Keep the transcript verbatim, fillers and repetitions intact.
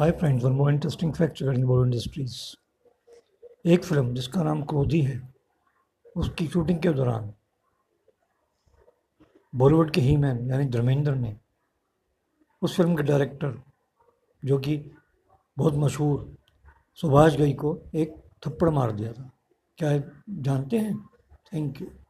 हाय friends, one more interesting fact regarding Bollywood industries. एक film जिसका नाम क्रोधी है, उसकी शूटिंग के दौरान बॉलीवुड के ही मैन यानी धर्मेंद्र ने उस फिल्म के डायरेक्टर जो कि बहुत मशहूर सुभाष घई को एक थप्पड़ मार दिया था। क्या जानते हैं? Thank you.